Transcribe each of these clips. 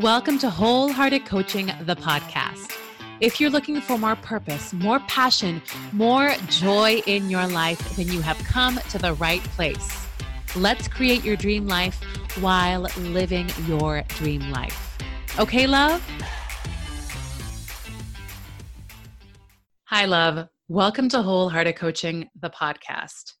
Welcome to Wholehearted Coaching, the podcast. If you're looking for more purpose, more passion, more joy in your life, then you have come to the right place. Let's create your dream life while living your dream life. Okay, love? Hi, love. Welcome to Wholehearted Coaching, the podcast.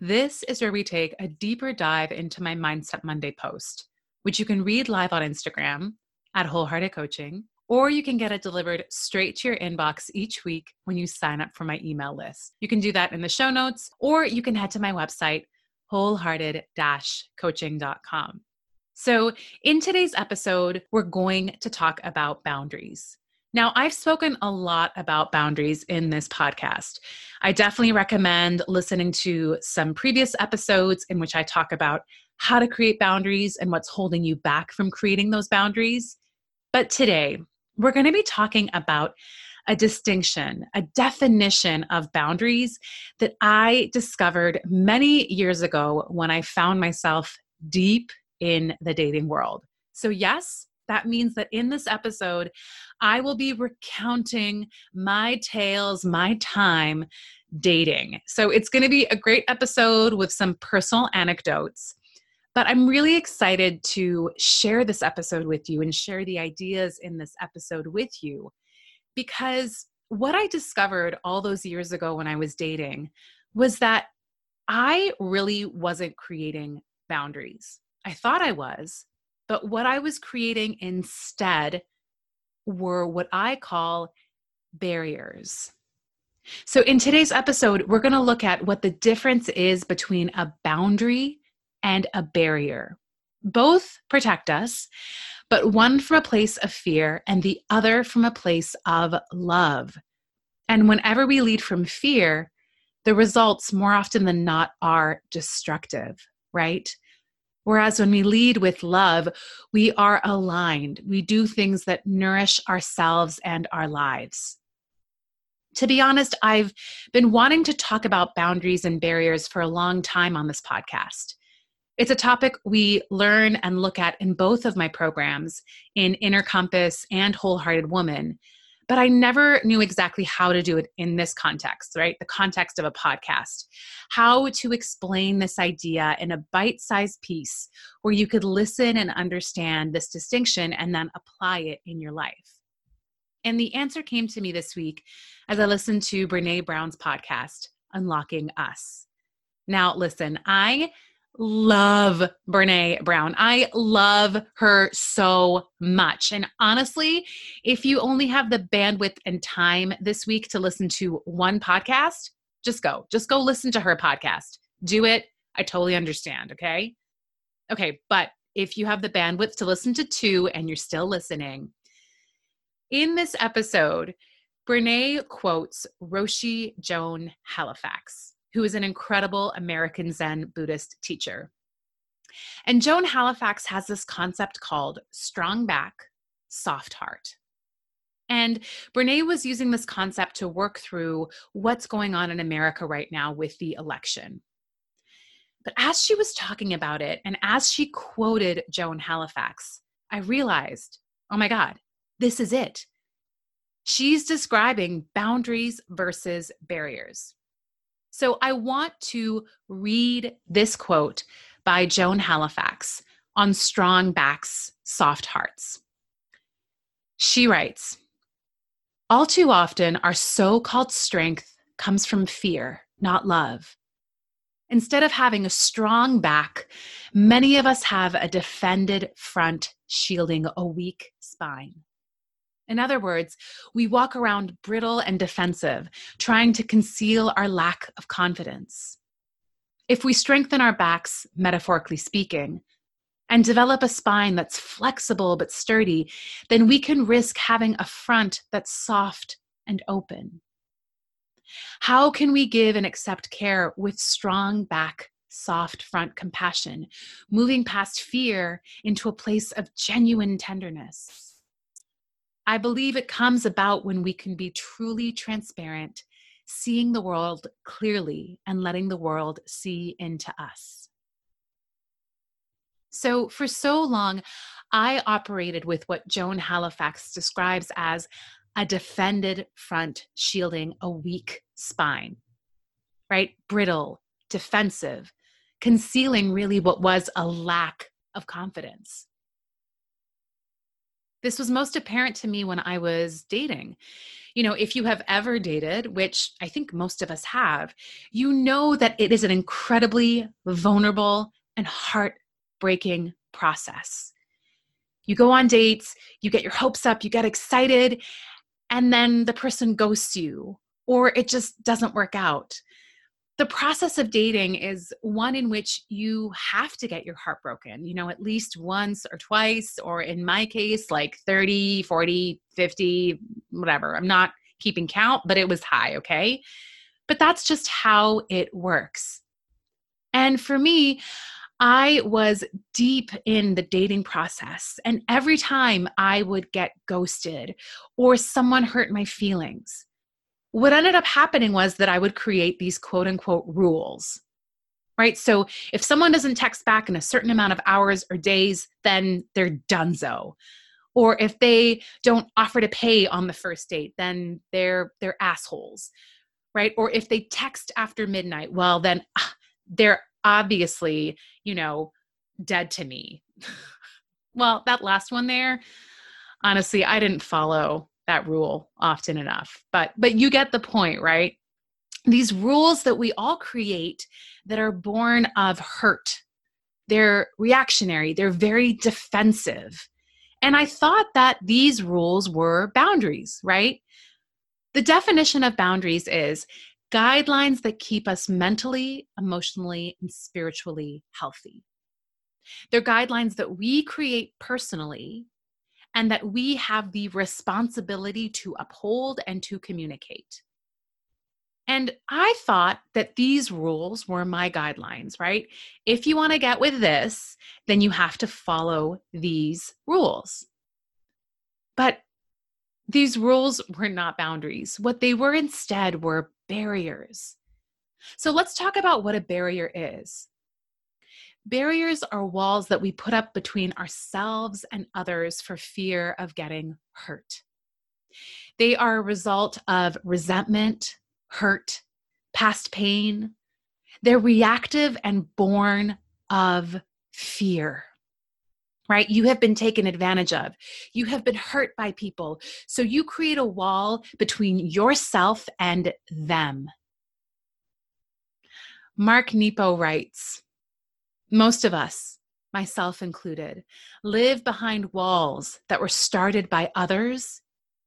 This is where we take a deeper dive into my Mindset Monday post, which you can read live on Instagram at Wholehearted Coaching, or you can get it delivered straight to your inbox each week when you sign up for my email list. You can do that in the show notes, or you can head to my website, wholehearted-coaching.com. So in today's episode, we're going to talk about boundaries. Now, I've spoken a lot about boundaries in this podcast. I definitely recommend listening to some previous episodes in which I talk about how to create boundaries and what's holding you back from creating those boundaries. But today, we're going to be talking about a distinction, a definition of boundaries that I discovered many years ago when I found myself deep in the dating world. So yes, that means that in this episode, I will be recounting my tales, my time dating. So it's going to be a great episode with some personal anecdotes, but I'm really excited to share this episode with you and share the ideas in this episode with you, because what I discovered all those years ago when I was dating was that I really wasn't creating boundaries. I thought I was, but what I was creating instead were what I call barriers. So in today's episode, we're going to look at what the difference is between a boundary and a barrier. Both protect us, but one from a place of fear and the other from a place of love. And whenever we lead from fear, the results more often than not are destructive, right? Whereas when we lead with love, we are aligned. We do things that nourish ourselves and our lives. To be honest, I've been wanting to talk about boundaries and barriers for a long time on this podcast. It's a topic we learn and look at in both of my programs, in Inner Compass and Wholehearted Woman, but I never knew exactly how to do it in this context, right? The context of a podcast. How to explain this idea in a bite-sized piece where you could listen and understand this distinction and then apply it in your life. And the answer came to me this week as I listened to Brené Brown's podcast, Unlocking Us. Now, listen, I love Brené Brown. I love her so much. And honestly, if you only have the bandwidth and time this week to listen to one podcast, just go listen to her podcast. Do it. I totally understand. Okay. Okay. But if you have the bandwidth to listen to two and you're still listening, in this episode, Brené quotes Roshi Joan Halifax, who is an incredible American Zen Buddhist teacher. And Joan Halifax has this concept called strong back, soft heart. And Brené was using this concept to work through what's going on in America right now with the election. But as she was talking about it, and as she quoted Joan Halifax, I realized, oh my God, this is it. She's describing boundaries versus barriers. So I want to read this quote by Joan Halifax on strong backs, soft hearts. She writes, "All too often, our so-called strength comes from fear, not love. Instead of having a strong back, many of us have a defended front shielding a weak spine. In other words, we walk around brittle and defensive, trying to conceal our lack of confidence. If we strengthen our backs, metaphorically speaking, and develop a spine that's flexible but sturdy, then we can risk having a front that's soft and open. How can we give and accept care with strong back, soft front compassion, moving past fear into a place of genuine tenderness? I believe it comes about when we can be truly transparent, seeing the world clearly and letting the world see into us." So for so long, I operated with what Joan Halifax describes as a defended front shielding a weak spine, right? Brittle, defensive, concealing really what was a lack of confidence. This was most apparent to me when I was dating. You know, if you have ever dated, which I think most of us have, you know that it is an incredibly vulnerable and heartbreaking process. You go on dates, you get your hopes up, you get excited, and then the person ghosts you, or it just doesn't work out. The process of dating is one in which you have to get your heart broken, you know, at least once or twice, or in my case, like 30, 40, 50, whatever. I'm not keeping count, but it was high, okay? But that's just how it works. And for me, I was deep in the dating process, and every time I would get ghosted or someone hurt my feelings, what ended up happening was that I would create these quote unquote rules, right? So if someone doesn't text back in a certain amount of hours or days, then they're donezo. Or if they don't offer to pay on the first date, then they're assholes, right? Or if they text after midnight, well, then they're obviously, you know, dead to me. Well, that last one there, honestly, I didn't follow that rule often enough, but you get the point, right? These rules that we all create that are born of hurt, they're reactionary, they're very defensive. And I thought that these rules were boundaries, right? The definition of boundaries is guidelines that keep us mentally, emotionally, and spiritually healthy. They're guidelines that we create personally and that we have the responsibility to uphold and to communicate. And I thought that these rules were my guidelines, right? If you want to get with this, then you have to follow these rules. But these rules were not boundaries. What they were instead were barriers. So let's talk about what a barrier is. Barriers are walls that we put up between ourselves and others for fear of getting hurt. They are a result of resentment, hurt, past pain. They're reactive and born of fear. Right? You have been taken advantage of. You have been hurt by people. So you create a wall between yourself and them. Mark Nepo writes, most of us, myself included, live behind walls that were started by others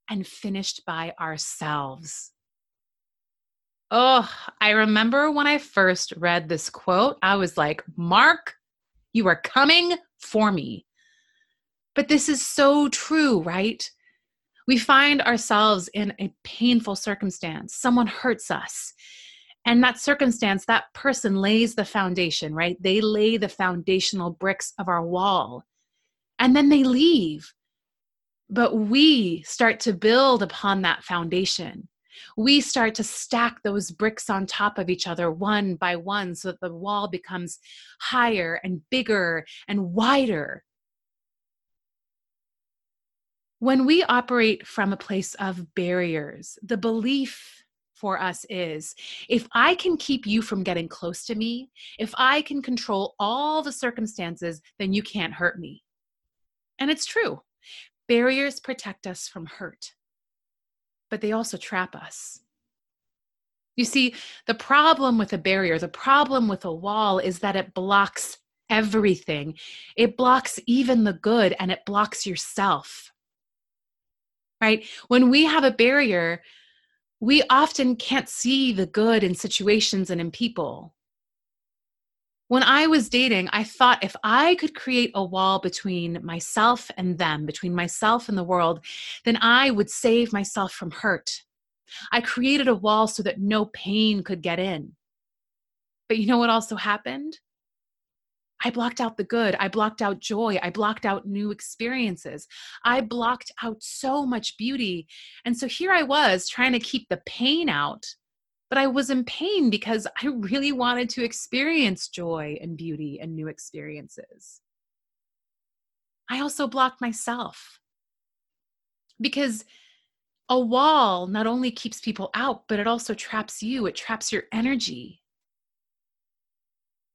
and finished by ourselves. Oh, I remember when I first read this quote, I was like, Mark, you are coming for me. But this is so true, right? We find ourselves in a painful circumstance. Someone hurts us. And that circumstance, that person lays the foundation, right? They lay the foundational bricks of our wall. And then they leave. But we start to build upon that foundation. We start to stack those bricks on top of each other one by one so that the wall becomes higher and bigger and wider. When we operate from a place of barriers, the belief for us is, if I can keep you from getting close to me, if I can control all the circumstances, then you can't hurt me. And it's true. Barriers protect us from hurt, but they also trap us. You see, the problem with a barrier, the problem with a wall is that it blocks everything. It blocks even the good, and it blocks yourself, right? When we have a barrier, we often can't see the good in situations and in people. When I was dating, I thought if I could create a wall between myself and them, between myself and the world, then I would save myself from hurt. I created a wall so that no pain could get in. But you know what also happened? I blocked out the good. I blocked out joy. I blocked out new experiences. I blocked out so much beauty. And so here I was trying to keep the pain out. But I was in pain because I really wanted to experience joy and beauty and new experiences. I also blocked myself, because a wall not only keeps people out, but it also traps you. It traps your energy.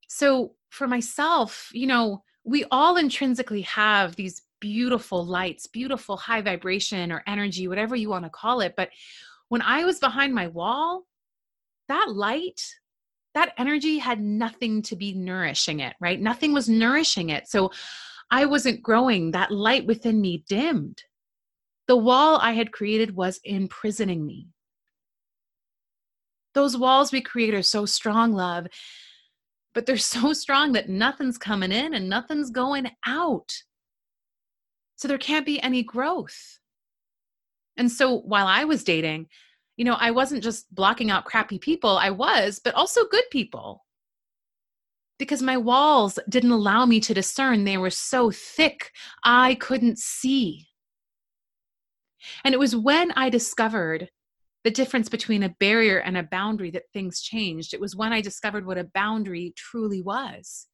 So for myself, we all intrinsically have these beautiful lights, beautiful high vibration or energy, whatever you want to call it. But when I was behind my wall, that light, that energy had nothing to be nourishing it, right? Nothing was nourishing it. So I wasn't growing. That light within me dimmed. The wall I had created was imprisoning me. Those walls we create are so strong, love, but they're so strong that nothing's coming in and nothing's going out. So there can't be any growth. And so while I was dating, I wasn't just blocking out crappy people. But also good people, because my walls didn't allow me to discern. They were so thick, I couldn't see. And it was when I discovered the difference between a barrier and a boundary that things changed. It was when I discovered what a boundary truly was.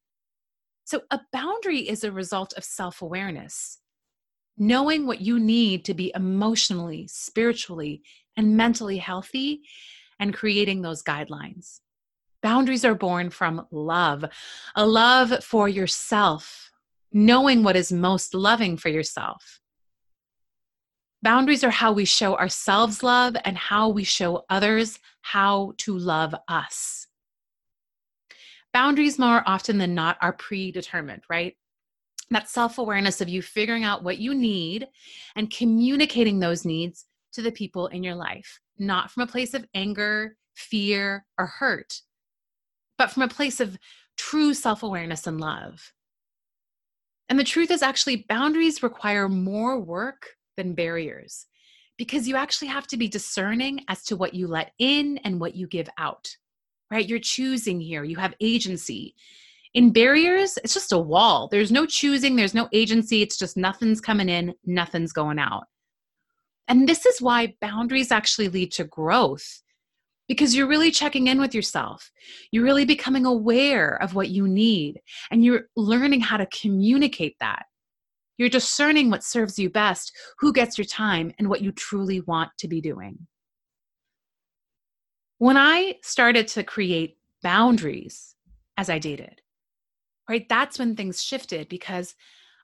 So a boundary is a result of self-awareness, knowing what you need to be emotionally, spiritually, and mentally healthy, and creating those guidelines. Boundaries are born from love, a love for yourself, knowing what is most loving for yourself. Boundaries are how we show ourselves love and how we show others how to love us. Boundaries, more often than not, are predetermined, right? That self-awareness of you figuring out what you need and communicating those needs to the people in your life, not from a place of anger, fear, or hurt, but from a place of true self-awareness and love. And the truth is, actually, boundaries require more work than barriers, because you actually have to be discerning as to what you let in and what you give out, right? You're choosing here. You have agency. In barriers, it's just a wall. There's no choosing. There's no agency. It's just nothing's coming in, nothing's going out. And this is why boundaries actually lead to growth, because you're really checking in with yourself. You're really becoming aware of what you need, and you're learning how to communicate that. You're discerning what serves you best, who gets your time, and what you truly want to be doing. When I started to create boundaries as I dated, right, that's when things shifted, because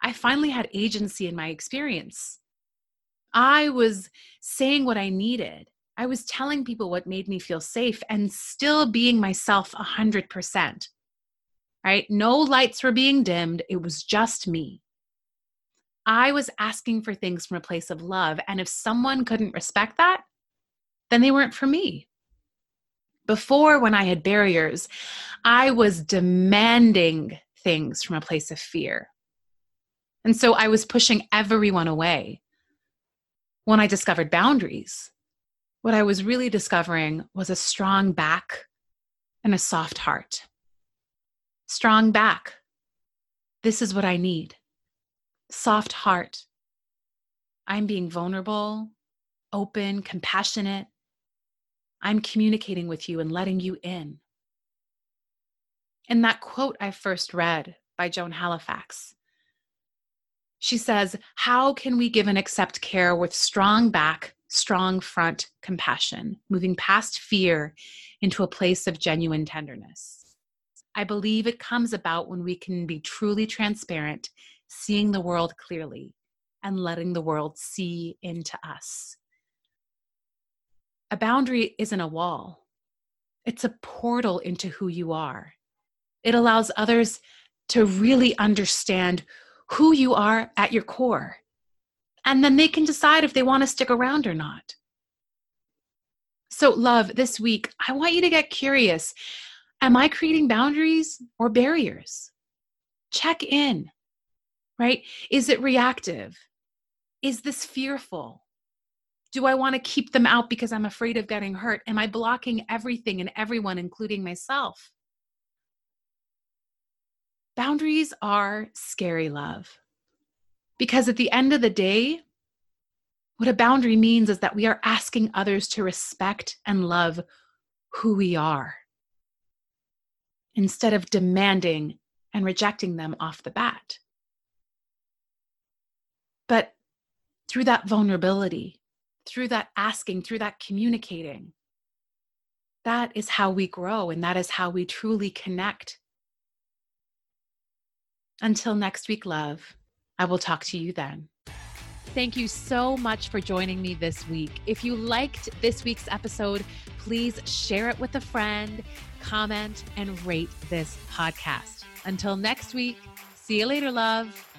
I finally had agency in my experience. I was saying what I needed. I was telling people what made me feel safe and still being myself 100%, right? No lights were being dimmed. It was just me. I was asking for things from a place of love. And if someone couldn't respect that, then they weren't for me. Before, when I had barriers, I was demanding things from a place of fear. And so I was pushing everyone away. When I discovered boundaries, what I was really discovering was a strong back and a soft heart. Strong back, this is what I need. Soft heart, I'm being vulnerable, open, compassionate. I'm communicating with you and letting you in. And that quote I first read by Joan Halifax, she says, "How can we give and accept care with strong back, strong front compassion, moving past fear into a place of genuine tenderness?" I believe it comes about when we can be truly transparent, seeing the world clearly, and letting the world see into us. A boundary isn't a wall. It's a portal into who you are. It allows others to really understand who you are at your core. And then they can decide if they want to stick around or not. So, love, this week, I want you to get curious. Am I creating boundaries or barriers? Check in, right? Is it reactive? Is this fearful? Do I want to keep them out because I'm afraid of getting hurt? Am I blocking everything and everyone, including myself? Boundaries are scary, love, because at the end of the day, what a boundary means is that we are asking others to respect and love who we are, instead of demanding and rejecting them off the bat. But through that vulnerability, through that asking, through that communicating, that is how we grow, and that is how we truly connect. Until next week, love, I will talk to you then. Thank you so much for joining me this week. If you liked this week's episode, please share it with a friend, comment, and rate this podcast. Until next week, see you later, love.